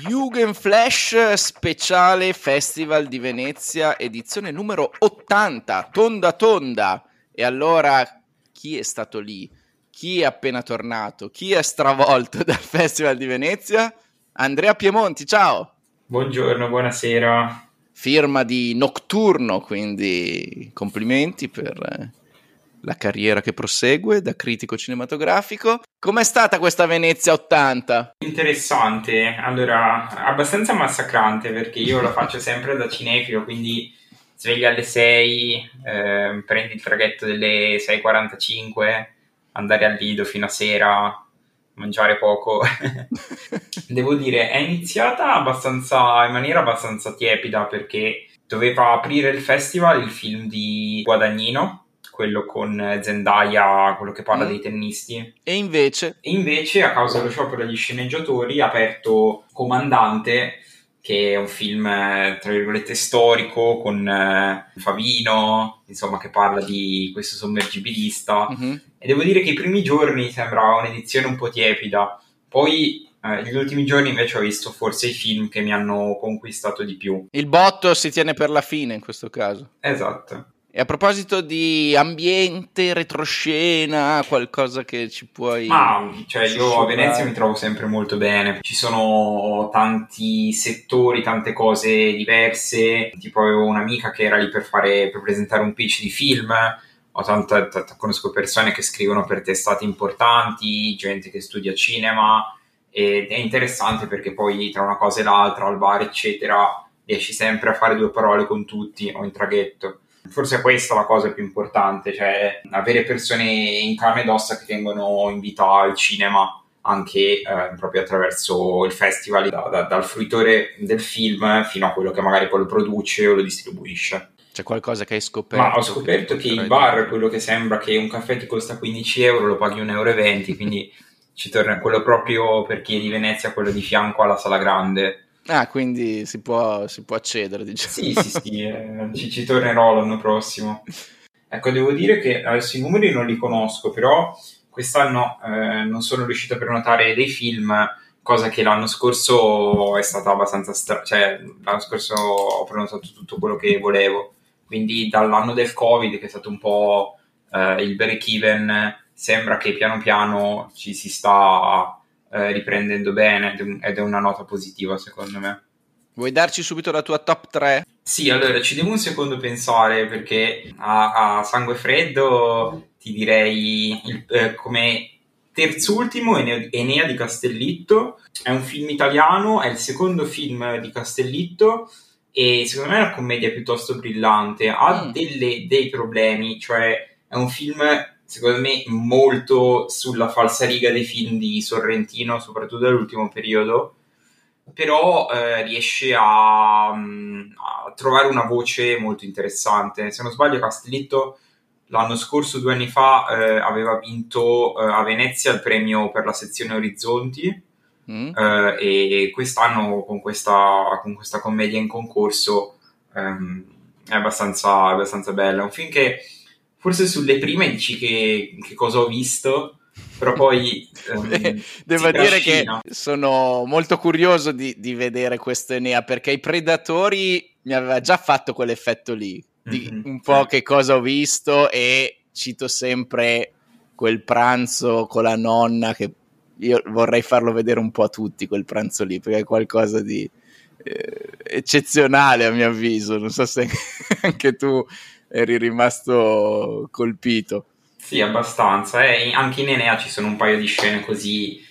Jugendflash speciale Festival di Venezia, edizione numero 80, tonda tonda. E allora chi è stato lì? Chi è appena tornato? Chi è stravolto dal Festival di Venezia? Andrea Piemonti, ciao! Buongiorno, buonasera. Firma di Nocturno, quindi complimenti per la carriera che prosegue da critico cinematografico. Com'è stata questa Venezia 80? Interessante, allora abbastanza massacrante, perché io lo faccio sempre da cinefilo, quindi sveglia alle 6, prendi il traghetto delle 6.45, andare al Lido fino a sera, mangiare poco. Devo dire, è iniziata abbastanza in maniera abbastanza tiepida, perché doveva aprire il festival il film di Guadagnino, quello con Zendaya, quello che parla dei tennisti. E invece, a causa dello sciopero degli sceneggiatori, ha aperto Comandante, che è un film, tra virgolette, storico, con Favino, insomma, che parla di questo sommergibilista. Mm-hmm. E devo dire che i primi giorni sembrava un'edizione un po' tiepida. Poi, gli ultimi giorni, invece, ho visto forse i film che mi hanno conquistato di più. Il botto si tiene per la fine, in questo caso. Esatto. E a proposito di ambiente, retroscena, qualcosa che ci puoi... io a Venezia mi trovo sempre molto bene. Ci sono tanti settori, tante cose diverse. Tipo avevo un'amica che era lì per presentare un pitch di film. Conosco persone che scrivono per testate importanti, gente che studia cinema. Ed è interessante perché poi tra una cosa e l'altra, al bar, eccetera, riesci sempre a fare due parole con tutti o in traghetto. Forse questa è la cosa più importante, cioè avere persone in carne ed ossa che tengono in vita il cinema anche proprio attraverso il festival, dal fruitore del film fino a quello che magari poi lo produce o lo distribuisce. C'è qualcosa che hai scoperto? Ma ho scoperto che il bar, quello che sembra che un caffè ti costa 15€, lo paghi 1,20€, quindi ci torna quello proprio per chi è di Venezia, quello di fianco alla Sala Grande. Ah, quindi si può accedere, diciamo. Sì, ci tornerò l'anno prossimo. Ecco, devo dire che adesso i numeri non li conosco, però quest'anno non sono riuscito a prenotare dei film, cosa che l'anno scorso è stata abbastanza... l'anno scorso ho prenotato tutto quello che volevo, quindi dall'anno del Covid, che è stato un po' il break-even, sembra che piano piano ci si sta... riprendendo bene, ed è una nota positiva secondo me. Vuoi darci subito la tua top 3? Sì, allora ci devo un secondo pensare, perché a sangue freddo ti direi come terzultimo Enea di Castellitto. È un film italiano, è il secondo film di Castellitto e secondo me è una commedia piuttosto brillante. Ha dei problemi, cioè è un film secondo me molto sulla falsariga dei film di Sorrentino, soprattutto dell'ultimo periodo, però riesce a trovare una voce molto interessante. Se non sbaglio Castellitto l'anno scorso, 2 anni fa, aveva vinto a Venezia il premio per la sezione Orizzonti, e quest'anno con questa commedia in concorso è abbastanza bella. È un film che forse sulle prime dici che cosa ho visto, però poi devo dire che sono molto curioso di vedere questo Enea, perché I Predatori mi aveva già fatto quell'effetto lì, di un po' che cosa ho visto, e cito sempre quel pranzo con la nonna, che io vorrei farlo vedere un po' a tutti quel pranzo lì, perché è qualcosa di eccezionale a mio avviso, non so se anche tu... eri rimasto colpito. Sì, abbastanza. Anche in Enea ci sono un paio di scene così,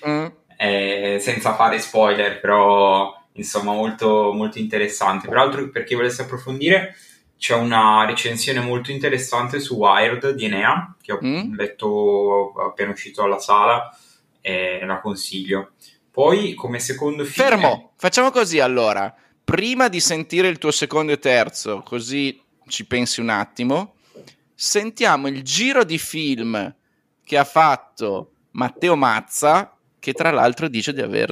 senza fare spoiler, però insomma molto, molto interessante. Peraltro, per chi volesse approfondire, c'è una recensione molto interessante su Wired di Enea, che ho letto appena uscito dalla sala, e la consiglio. Poi, come secondo film... Fermo! Facciamo così allora. Prima di sentire il tuo secondo e terzo, così... ci pensi un attimo, sentiamo il giro di film che ha fatto Matteo Mazza, che tra l'altro dice di aver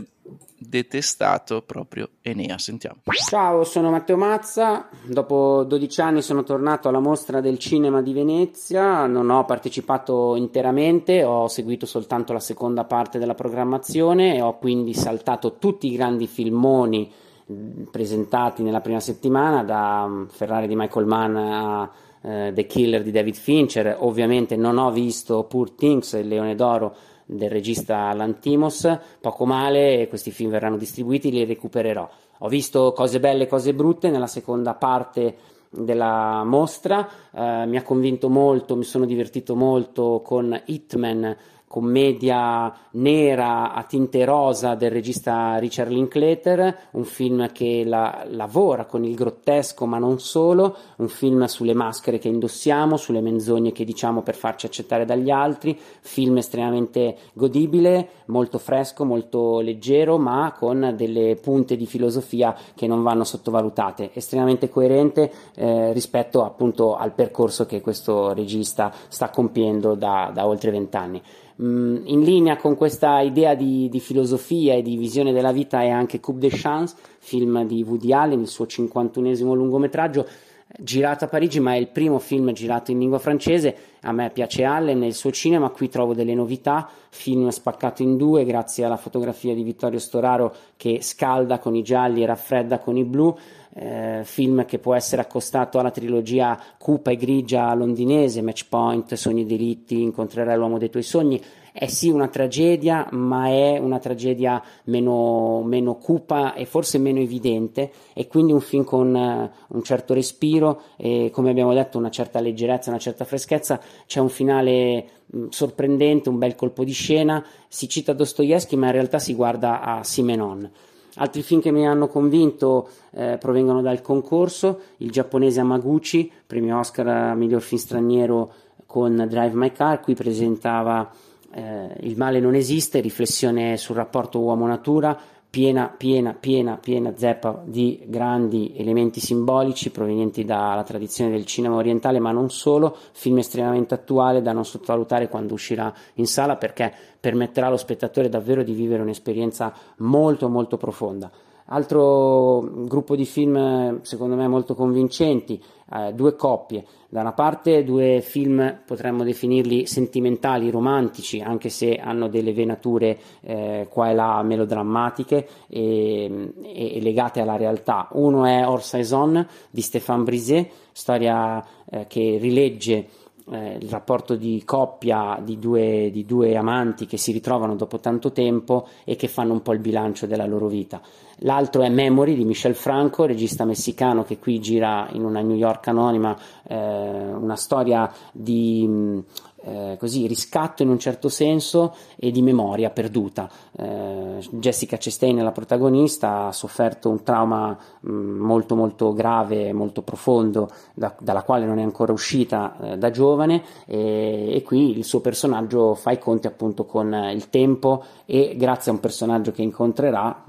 detestato proprio Enea. Sentiamo. Ciao, sono Matteo Mazza. Dopo 12 anni sono tornato alla Mostra del Cinema di Venezia. Non ho partecipato interamente, ho seguito soltanto la seconda parte della programmazione e ho quindi saltato tutti i grandi filmoni presentati nella prima settimana, da Ferrari di Michael Mann a The Killer di David Fincher. Ovviamente non ho visto Poor Things, il Leone d'Oro del regista Lanthimos. Poco male, questi film verranno distribuiti, li recupererò. Ho visto cose belle e cose brutte nella seconda parte della mostra, mi ha convinto molto, mi sono divertito molto con Hitman, commedia nera a tinte rosa del regista Richard Linklater, un film che lavora con il grottesco ma non solo, un film sulle maschere che indossiamo, sulle menzogne che diciamo per farci accettare dagli altri, film estremamente godibile, molto fresco, molto leggero, ma con delle punte di filosofia che non vanno sottovalutate, estremamente coerente rispetto appunto al percorso che questo regista sta compiendo da oltre 20 anni. In linea con questa idea di filosofia e di visione della vita è anche Coupe de Chance, film di Woody Allen, il suo 51esimo lungometraggio, girato a Parigi, ma è il primo film girato in lingua francese. A me piace Allen nel suo cinema, qui trovo delle novità, film spaccato in due grazie alla fotografia di Vittorio Storaro che scalda con i gialli e raffredda con i blu, film che può essere accostato alla trilogia cupa e grigia londinese, Match Point, Sogni e delitti, Incontrerai l'uomo dei tuoi sogni. È sì una tragedia, ma è una tragedia meno cupa e forse meno evidente, e quindi un film con un certo respiro e, come abbiamo detto, una certa leggerezza, una certa freschezza. C'è un finale sorprendente, un bel colpo di scena, si cita Dostoevsky ma in realtà si guarda a Simenon. Altri film che mi hanno convinto provengono dal concorso, il giapponese Hamaguchi, premio Oscar a miglior film straniero con Drive My Car. Qui presentava Il male non esiste, riflessione sul rapporto uomo-natura, piena zeppa di grandi elementi simbolici provenienti dalla tradizione del cinema orientale, ma non solo. Film estremamente attuale, da non sottovalutare quando uscirà in sala, perché permetterà allo spettatore davvero di vivere un'esperienza molto molto profonda. Altro gruppo di film secondo me molto convincenti, due coppie. Da una parte due film, potremmo definirli sentimentali, romantici, anche se hanno delle venature qua e là melodrammatiche e legate alla realtà. Uno è Hors Saison di Stéphane Brisé, storia che rilegge il rapporto di coppia di due amanti che si ritrovano dopo tanto tempo e che fanno un po' il bilancio della loro vita. L'altro è Memory di Michel Franco, regista messicano, che qui gira in una New York anonima una storia di riscatto in un certo senso e di memoria perduta. Jessica Chastain è la protagonista, ha sofferto un trauma molto molto grave, molto profondo, dalla quale non è ancora uscita da giovane, e qui il suo personaggio fa i conti appunto con il tempo e, grazie a un personaggio che incontrerà,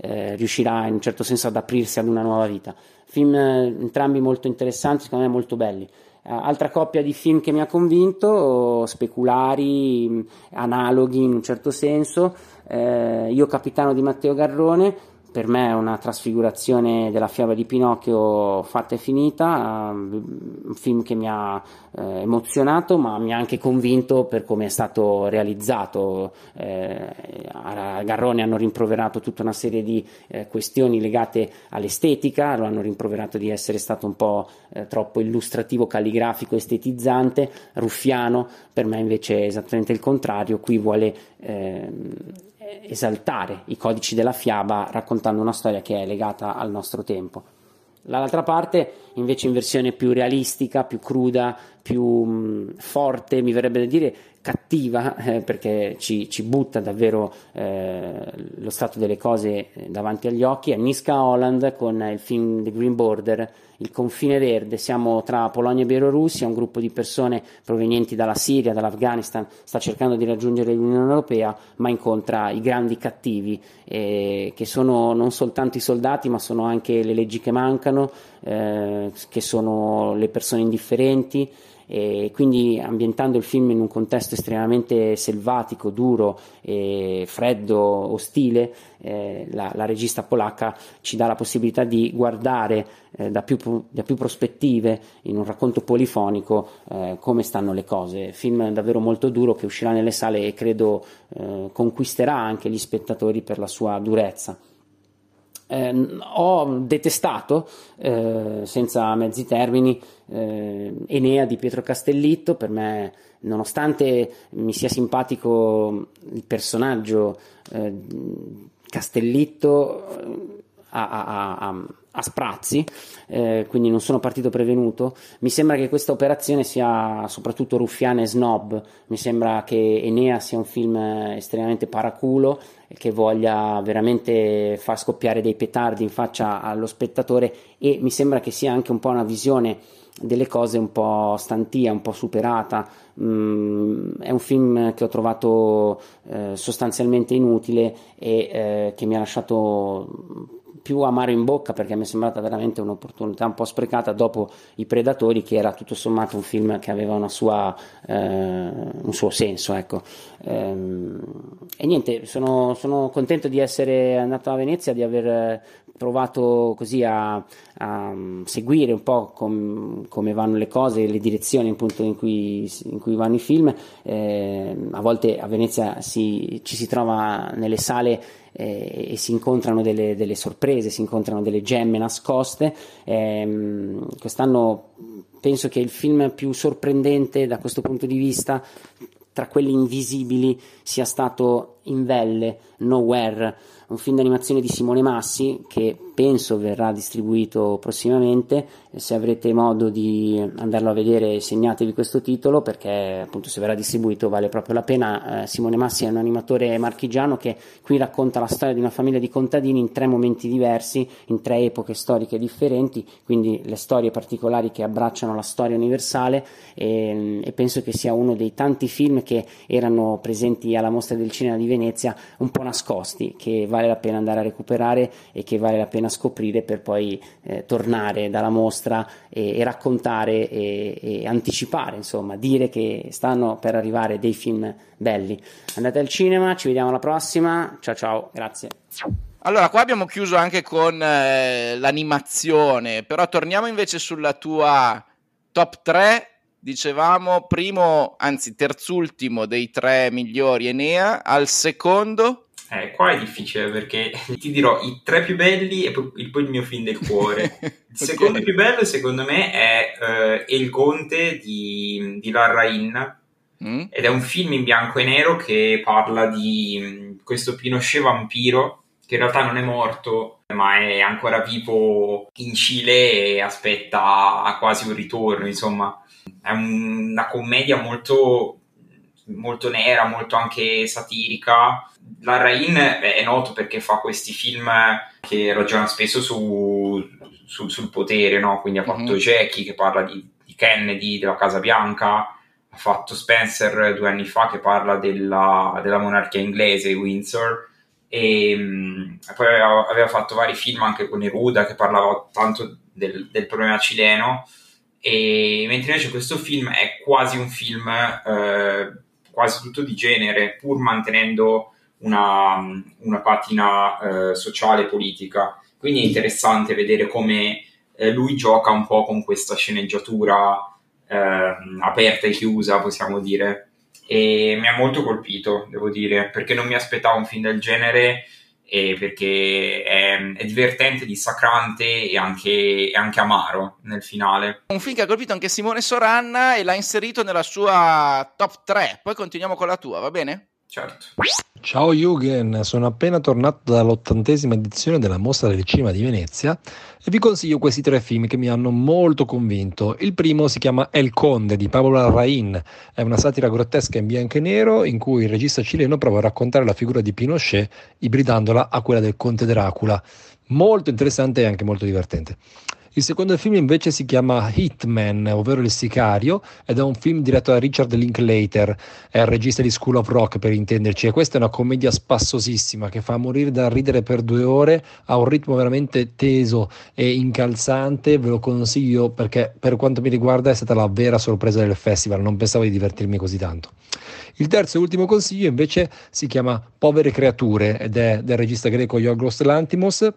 riuscirà in un certo senso ad aprirsi ad una nuova vita. Film entrambi molto interessanti, secondo me molto belli. Altra coppia di film che mi ha convinto, speculari, analoghi in un certo senso, Io Capitano di Matteo Garrone. Per me è una trasfigurazione della fiaba di Pinocchio fatta e finita, un film che mi ha emozionato, ma mi ha anche convinto per come è stato realizzato. A Garrone hanno rimproverato tutta una serie di questioni legate all'estetica, lo hanno rimproverato di essere stato un po' troppo illustrativo, calligrafico, estetizzante. Ruffiano per me invece è esattamente il contrario, qui vuole esaltare i codici della fiaba raccontando una storia che è legata al nostro tempo. Dall'altra parte, invece, in versione più realistica, più cruda, più forte, mi verrebbe da dire cattiva, perché ci butta davvero lo stato delle cose davanti agli occhi, è Niska Holland con il film The Green Border, Il confine verde. Siamo tra Polonia e Bielorussia, un gruppo di persone provenienti dalla Siria, dall'Afghanistan, sta cercando di raggiungere l'Unione Europea, ma incontra i grandi cattivi, che sono non soltanto i soldati, ma sono anche le leggi che mancano, che sono le persone indifferenti, e quindi ambientando il film in un contesto estremamente selvatico, duro, freddo, ostile, la regista polacca ci dà la possibilità di guardare da più prospettive, in un racconto polifonico, come stanno le cose. Film davvero molto duro che uscirà nelle sale e credo conquisterà anche gli spettatori per la sua durezza. Ho detestato, senza mezzi termini, Enea di Pietro Castellitto. Per me, nonostante mi sia simpatico il personaggio, Castellitto a sprazzi, quindi non sono partito prevenuto. Mi sembra che questa operazione sia soprattutto ruffiana e snob. Mi sembra che Enea sia un film estremamente paraculo, che voglia veramente far scoppiare dei petardi in faccia allo spettatore, e mi sembra che sia anche un po' una visione delle cose un po' stantia, un po' superata. È un film che ho trovato sostanzialmente inutile e che mi ha lasciato più amaro in bocca, perché mi è sembrata veramente un'opportunità un po' sprecata dopo I Predatori, che era tutto sommato un film che aveva una sua, un suo senso, ecco. E niente, sono contento di essere andato a Venezia, di aver provato così a seguire un po' come vanno le cose, le direzioni appunto in cui vanno i film. A volte a Venezia ci si trova nelle sale e si incontrano delle sorprese, si incontrano delle gemme nascoste. Quest'anno penso che il film più sorprendente da questo punto di vista, tra quelli invisibili, sia stato Invelle, Nowhere, un film d'animazione di Simone Massi che penso verrà distribuito prossimamente. Se avrete modo di andarlo a vedere, segnatevi questo titolo, perché appunto se verrà distribuito vale proprio la pena. Simone Massi è un animatore marchigiano che qui racconta la storia di una famiglia di contadini in 3 momenti diversi, in 3 epoche storiche differenti, quindi le storie particolari che abbracciano la storia universale, e penso che sia uno dei tanti film che erano presenti alla Mostra del Cinema di Venezia un po' nascosti, che vale la pena andare a recuperare e che vale la pena scoprire, per poi tornare dalla mostra e raccontare e anticipare, insomma, dire che stanno per arrivare dei film belli. Andate al cinema, ci vediamo alla prossima, ciao, grazie. Allora, qua abbiamo chiuso anche con l'animazione, però torniamo invece sulla tua top 3. Dicevamo primo, anzi terzultimo dei 3 migliori Enea, al secondo? Qua è difficile, perché ti dirò i 3 più belli e poi il mio film del cuore. Il secondo okay. Più bello secondo me è El Conte di Larraín, ed è un film in bianco e nero che parla di questo Pinochet vampiro che in realtà non è morto, ma è ancora vivo in Cile e aspetta quasi un ritorno, insomma. È una commedia molto, molto nera, molto anche satirica. Larraín è noto perché fa questi film che ragiona spesso sul potere, no? Quindi ha fatto Jackie, che parla di Kennedy, della Casa Bianca. Ha fatto Spencer 2 anni fa, che parla della monarchia inglese, Windsor. E poi aveva fatto vari film anche con Neruda, che parlava tanto del problema cileno. E mentre invece questo film è quasi un film quasi tutto di genere, pur mantenendo una patina sociale e politica, quindi è interessante vedere come lui gioca un po' con questa sceneggiatura aperta e chiusa, possiamo dire, e mi ha molto colpito, devo dire, perché non mi aspettavo un film del genere, e perché è divertente, dissacrante e anche amaro nel finale. Un film che ha colpito anche Simone Soranna e l'ha inserito nella sua top 3. Poi continuiamo con la tua, va bene? Certo. Ciao Jürgen, sono appena tornato dall'80ª edizione della Mostra del Cinema di Venezia e vi consiglio questi 3 film che mi hanno molto convinto. Il primo si chiama El Conde di Pablo Larraín, è una satira grottesca in bianco e nero in cui il regista cileno prova a raccontare la figura di Pinochet ibridandola a quella del Conte Dracula. Molto interessante e anche molto divertente. Il secondo film invece si chiama Hitman, ovvero Il sicario, ed è un film diretto da Richard Linklater, è il regista di School of Rock per intenderci, e questa è una commedia spassosissima che fa morire da ridere per 2 ore, ha un ritmo veramente teso e incalzante. Ve lo consiglio perché per quanto mi riguarda è stata la vera sorpresa del festival, non pensavo di divertirmi così tanto. Il terzo e ultimo consiglio invece si chiama Povere creature ed è del regista greco Yorgos Lanthimos.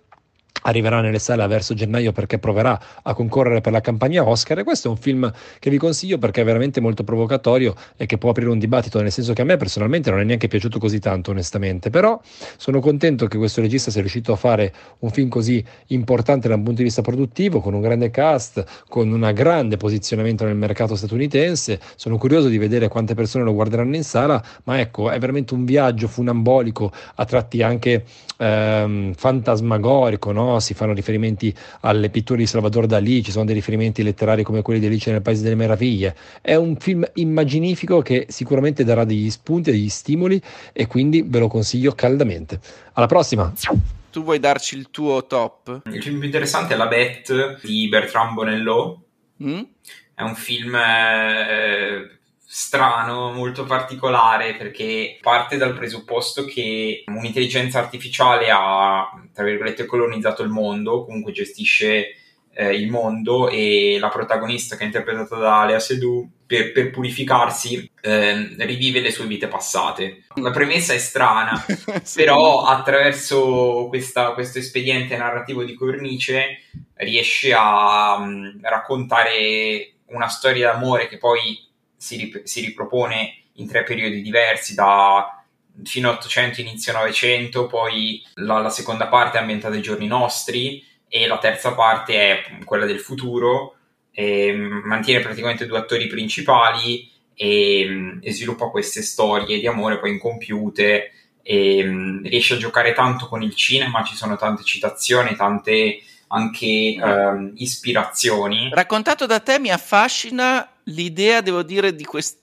Arriverà nelle sale verso gennaio perché proverà a concorrere per la campagna Oscar, e questo è un film che vi consiglio perché è veramente molto provocatorio e che può aprire un dibattito, nel senso che a me personalmente non è neanche piaciuto così tanto onestamente, però sono contento che questo regista sia riuscito a fare un film così importante da un punto di vista produttivo, con un grande cast, con un grande posizionamento nel mercato statunitense. Sono curioso di vedere quante persone lo guarderanno in sala, ma ecco, è veramente un viaggio funambolico, a tratti anche fantasmagorico, no? Si fanno riferimenti alle pitture di Salvador Dalì, ci sono dei riferimenti letterari come quelli di Alice nel Paese delle Meraviglie. È un film immaginifico che sicuramente darà degli spunti, degli stimoli, e quindi ve lo consiglio caldamente. Alla prossima! Tu vuoi darci il tuo top? Il film più interessante è La Bête di Bertrand Bonello. È un film strano, molto particolare, perché parte dal presupposto che un'intelligenza artificiale ha, tra virgolette, colonizzato il mondo, comunque gestisce il mondo, e la protagonista, che è interpretata da Léa Seydoux, per purificarsi rivive le sue vite passate. La premessa è strana, sì, però attraverso questo espediente narrativo di cornice riesce a raccontare una storia d'amore che poi si ripropone in 3 periodi diversi, fino all'800 inizio 900, poi la seconda parte è ambientata ai giorni nostri e la terza parte è quella del futuro, e mantiene praticamente 2 attori principali e sviluppa queste storie di amore poi incompiute, e riesce a giocare tanto con il cinema, ci sono tante citazioni, tante anche ispirazioni. Raccontato da te mi affascina l'idea, devo dire, di questa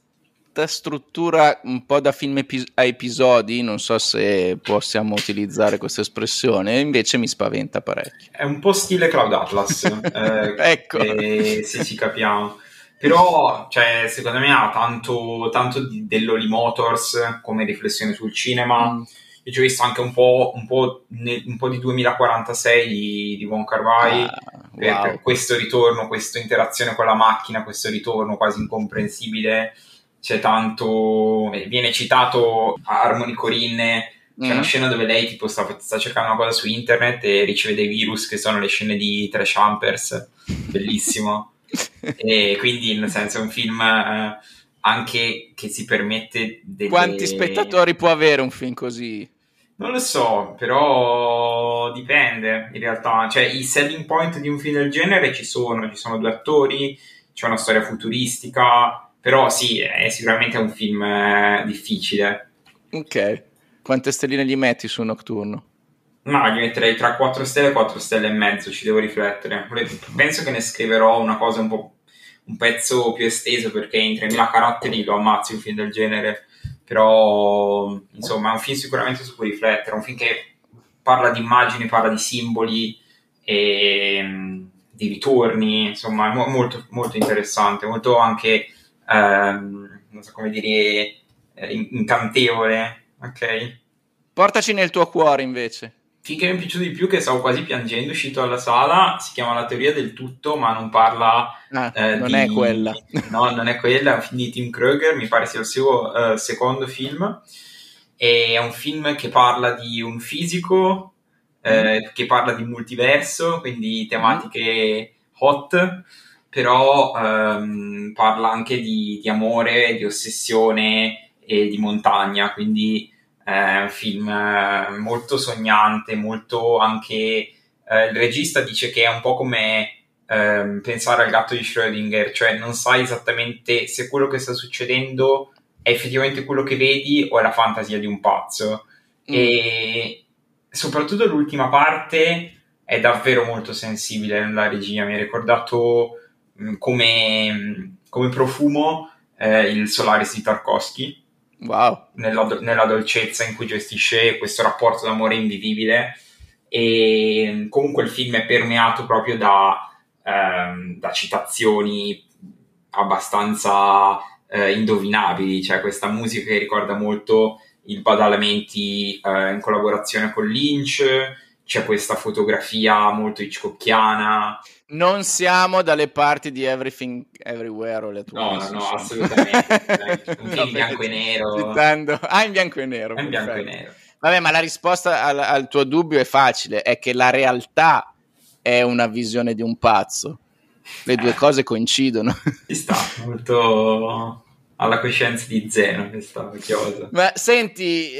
struttura un po' da film a episodi, non so se possiamo utilizzare questa espressione, invece mi spaventa parecchio. È un po' stile Cloud Atlas, ecco. Se ci capiamo. Però, cioè, secondo me ha tanto dell'Holly Motors come riflessione sul cinema. Io ci ho visto anche un po' di 2046 di Wong Kar-wai, per questo ritorno, questa interazione con la macchina, questo ritorno quasi incomprensibile. C'è tanto, viene citato Harmony Corinne, c'è una scena dove lei tipo sta cercando una cosa su internet e riceve dei virus, che sono le scene di Trash Humpers, bellissimo. E quindi, nel senso, è un film anche che si permette quanti spettatori può avere un film così? Non lo so, però dipende in realtà. Cioè, i selling point di un film del genere ci sono 2 attori, c'è una storia futuristica, però sì, è sicuramente un film difficile. Ok, quante stelline gli metti su Nocturno? No, gli metterei tra 4 stelle e 4 stelle e mezzo, ci devo riflettere. Penso che ne scriverò una cosa un pezzo più esteso, perché in 3.000 caratteri lo ammazzi un film del genere. Però, insomma, è un film sicuramente su cui riflettere, un film che parla di immagini, parla di simboli e di ritorni, insomma, è molto, molto interessante, molto anche, non so come dire, incantevole, ok? Portaci nel tuo cuore, invece. Film che mi è piaciuto di più, che stavo quasi piangendo uscito dalla sala, si chiama La teoria del tutto, ma non parla non è quella. No, non è quella, è un film di Tim Kruger, mi pare sia il suo secondo film, e è un film che parla di un fisico che parla di multiverso, quindi tematiche hot, però parla anche di amore, di ossessione e di montagna, quindi è un film molto sognante, molto anche... il regista dice che è un po' come pensare al gatto di Schrödinger, cioè non sai esattamente se quello che sta succedendo è effettivamente quello che vedi o è la fantasia di un pazzo. E soprattutto l'ultima parte è davvero molto sensibile nella regia, mi ha ricordato come profumo il Solaris di Tarkovsky. Wow. Nella dolcezza in cui gestisce questo rapporto d'amore invivibile, e comunque il film è permeato proprio da da citazioni abbastanza indovinabili, cioè questa musica che ricorda molto il Badalamenti in collaborazione con Lynch, c'è questa fotografia molto hitchcockiana. Non siamo dalle parti di Everything Everywhere o le tue. No, assolutamente. Un film in bianco e nero. Citando. Ah, in bianco e nero. È in bianco e nero. Vabbè, ma la risposta al tuo dubbio è facile, è che la realtà è una visione di un pazzo. Le due cose coincidono. Ci sta, molto alla coscienza di Zeno questa chiosa. Ma senti,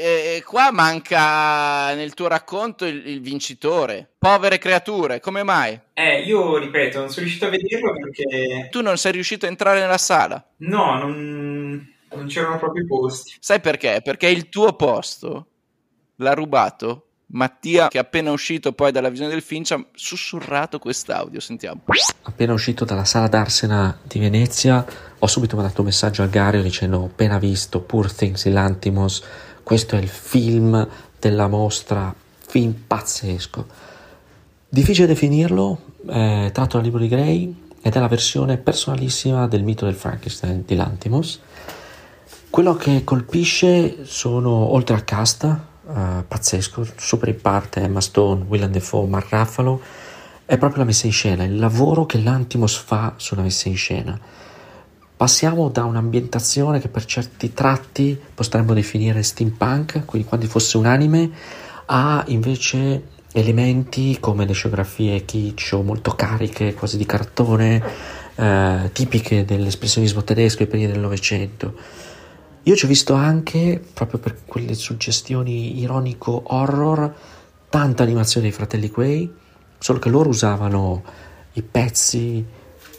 qua manca nel tuo racconto il vincitore. Povere creature, come mai? Io ripeto, non sono riuscito a vederlo perché... Tu non sei riuscito a entrare nella sala? No, non c'erano proprio i posti. Sai perché? Perché il tuo posto l'ha rubato Mattia, che è appena uscito poi dalla visione del film, ci ha sussurrato quest'audio, sentiamo. Appena uscito dalla sala d'Arsena di Venezia ho subito mandato un messaggio a Gario dicendo: ho appena visto Poor Things di Lanthimos, questo è il film della mostra, film pazzesco, difficile definirlo, tratto dal libro di Gray ed è la versione personalissima del mito del Frankenstein di Lanthimos. Quello che colpisce sono, oltre a casta pazzesco, super in parte Emma Stone, Willem Dafoe, Mark Ruffalo, è proprio la messa in scena, il lavoro che Lanthimos fa sulla messa in scena. Passiamo da un'ambientazione che per certi tratti potremmo definire steampunk, quindi quasi fosse un anime, a invece elementi come le scenografie kitsch o molto cariche, quasi di cartone, tipiche dell'espressionismo tedesco e primi del Novecento. Io ci ho visto anche, proprio per quelle suggestioni ironico-horror, tanta animazione dei fratelli Quay, solo che loro usavano i pezzi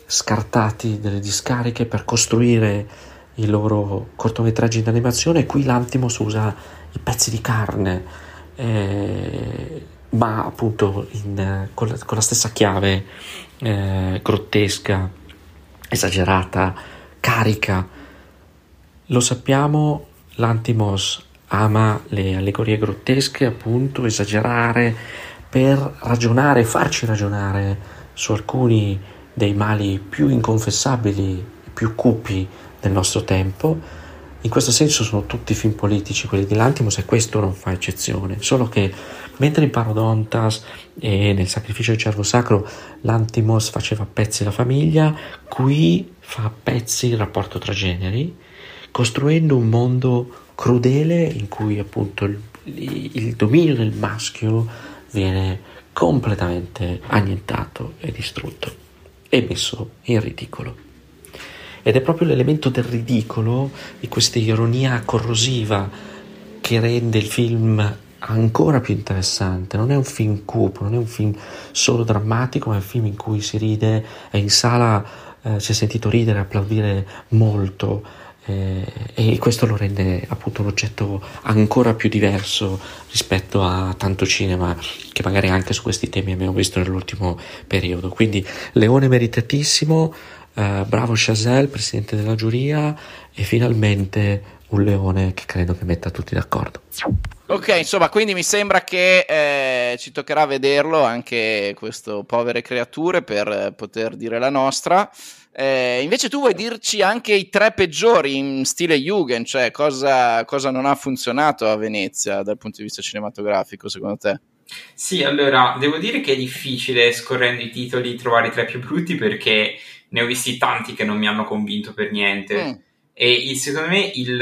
scartati delle discariche per costruire i loro cortometraggi in animazione, e qui Lanthimos usa i pezzi di carne, ma appunto con la stessa chiave grottesca, esagerata, carica. Lo sappiamo, Lanthimos ama le allegorie grottesche, appunto, esagerare per ragionare, farci ragionare su alcuni dei mali più inconfessabili, più cupi del nostro tempo. In questo senso sono tutti film politici quelli di Lanthimos, e questo non fa eccezione, solo che mentre in Parodontas e nel Sacrificio del Cervo Sacro Lanthimos faceva pezzi la famiglia, qui fa pezzi il rapporto tra generi, costruendo un mondo crudele in cui appunto il dominio del maschio viene completamente annientato e distrutto e messo in ridicolo. Ed è proprio l'elemento del ridicolo, di questa ironia corrosiva, che rende il film ancora più interessante. Non è un film cupo, non è un film solo drammatico, ma è un film in cui si ride, e in sala si è sentito ridere, applaudire molto, e questo lo rende appunto un oggetto ancora più diverso rispetto a tanto cinema che magari anche su questi temi abbiamo visto nell'ultimo periodo. Quindi Leone meritatissimo, bravo Chazelle, presidente della giuria, e finalmente un leone che credo che metta tutti d'accordo. Ok, insomma, quindi mi sembra che ci toccherà vederlo anche questo Povere Creature per poter dire la nostra. Invece tu vuoi dirci anche i tre peggiori in stile Jugend, cioè cosa non ha funzionato a Venezia dal punto di vista cinematografico secondo te? Sì, allora devo dire che è difficile, scorrendo i titoli, trovare i tre più brutti, perché ne ho visti tanti che non mi hanno convinto per niente. E secondo me il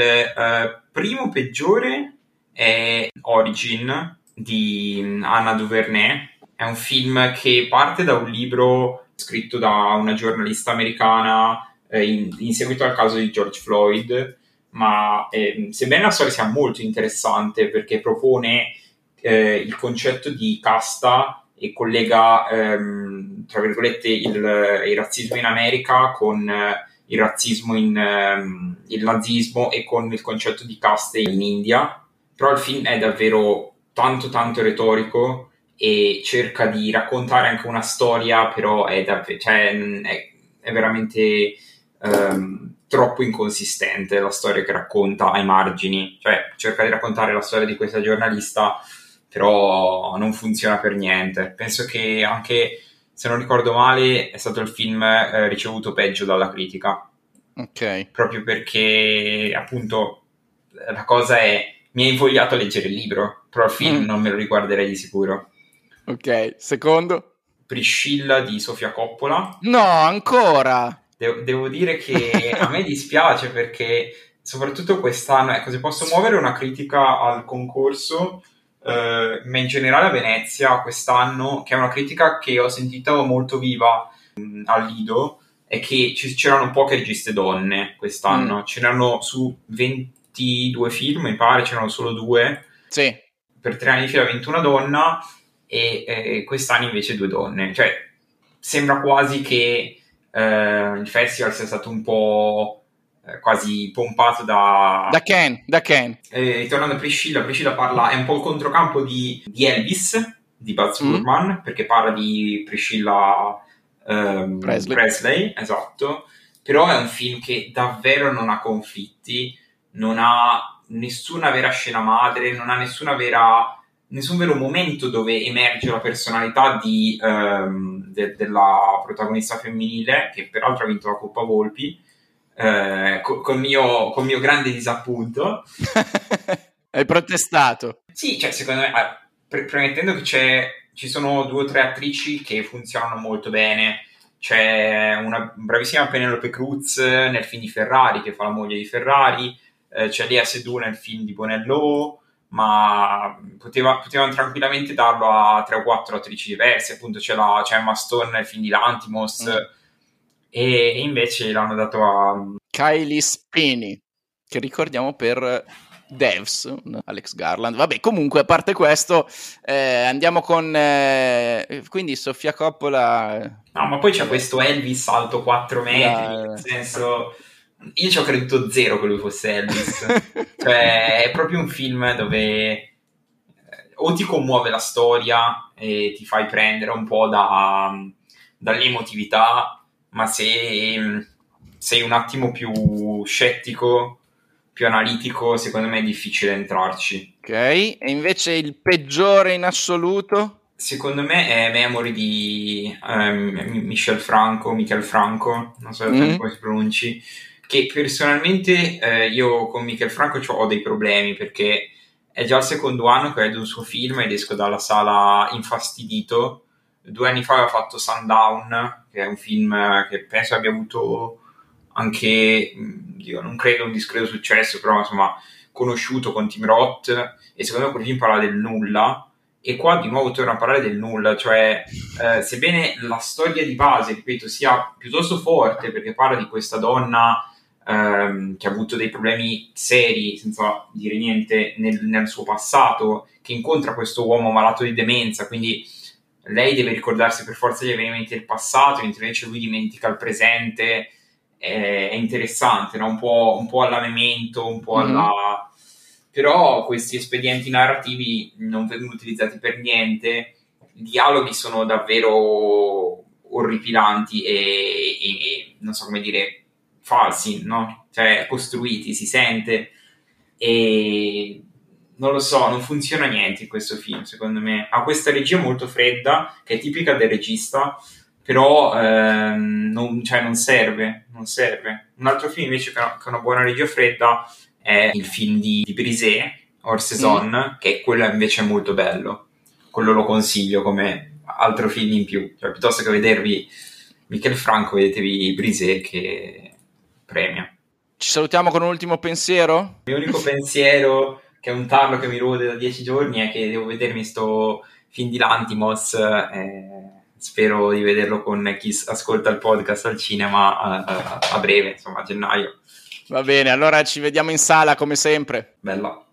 primo peggiore è Origin di Anna Duvernay. È un film che parte da un libro scritto da una giornalista americana in seguito al caso di George Floyd, ma sebbene la storia sia molto interessante perché propone il concetto di casta e collega tra virgolette il razzismo in America con il razzismo il nazismo e con il concetto di caste in India, però il film è davvero tanto retorico e cerca di raccontare anche una storia, però è veramente troppo inconsistente la storia che racconta ai margini, cioè cerca di raccontare la storia di questa giornalista, però non funziona per niente. Penso che anche se non ricordo male, è stato il film ricevuto peggio dalla critica. Ok. Proprio perché, appunto, la cosa è, mi ha invogliato a leggere il libro, però il film non me lo riguarderei di sicuro. Ok, secondo? Priscilla di Sofia Coppola. No, ancora! Devo dire che a me dispiace perché, soprattutto quest'anno, ecco, se posso muovere una critica al concorso, ma in generale a Venezia quest'anno, che è una critica che ho sentito molto viva al Lido, è che c'erano poche registe donne quest'anno, c'erano su 22 film, mi pare, c'erano solo 2, sì. Per 3 anni di fila 21 donna e quest'anno invece 2 donne, cioè sembra quasi che il festival sia stato un po' quasi pompato da Ken. Tornando a Priscilla parla, è un po' il controcampo di Elvis, di Baz Luhrmann, perché parla di Priscilla Presley, esatto, però è un film che davvero non ha conflitti, non ha nessuna vera scena madre, non ha nessun vero momento dove emerge la personalità della protagonista femminile, che peraltro ha vinto la Coppa Volpi, col mio grande disappunto. Hai protestato? Sì, cioè secondo me, premettendo che ci sono 2 o 3 attrici che funzionano molto bene. C'è una bravissima Penelope Cruz nel film di Ferrari, che fa la moglie di Ferrari, c'è Lea Seydoux nel film di Bonello, ma potevano tranquillamente darlo a 3 o 4 attrici diverse, appunto c'è Emma Stone nel film di Lanthimos, e invece l'hanno dato a Kylie Spinney, che ricordiamo per Devs, Alex Garland. Vabbè, comunque, a parte questo, andiamo con quindi Sofia Coppola. No, ma poi c'è questo Elvis alto 4 metri, nel senso, io ci ho creduto zero che lui fosse Elvis. Cioè, è proprio un film dove o ti commuove la storia e ti fai prendere un po' dall'emotività, ma se sei un attimo più scettico, più analitico, secondo me è difficile entrarci. Ok, e invece il peggiore in assoluto? Secondo me è Memory di Michel Franco, non so come si pronunci, che personalmente io con Michel Franco ho dei problemi, perché è già il secondo anno che vedo un suo film ed esco dalla sala infastidito. 2 anni fa aveva fatto Sundown, che è un film che penso abbia avuto anche, io non credo un discreto successo, però insomma conosciuto, con Tim Roth, e secondo me quel film parla del nulla, e qua di nuovo torna a parlare del nulla, cioè sebbene la storia di base, ripeto, sia piuttosto forte, perché parla di questa donna che ha avuto dei problemi seri, senza dire niente, nel suo passato, che incontra questo uomo malato di demenza, quindi lei deve ricordarsi per forza gli avvenimenti del passato, mentre invece lui dimentica il presente. È interessante, no? un po' alla Memento, un po' alla... Però questi espedienti narrativi non vengono utilizzati per niente, i dialoghi sono davvero orripilanti e non so come dire, falsi, no? Cioè costruiti, si sente, e non lo so, non funziona niente in questo film, secondo me. Ha questa regia molto fredda, che è tipica del regista, però non serve. Un altro film invece che ha una buona regia fredda è il film di Brisé, Hors Saison, che quello invece è molto bello, quello lo consiglio come altro film in più, cioè piuttosto che vedervi Michel Franco vedetevi Brisé, che premia. Ci salutiamo con un ultimo pensiero? Il mio unico pensiero, che è un tarlo che mi rode da 10 giorni, è che devo vedermi sto film di Lanthimos, spero di vederlo con chi ascolta il podcast al cinema a breve, insomma a gennaio. Va bene, allora ci vediamo in sala come sempre. Bella.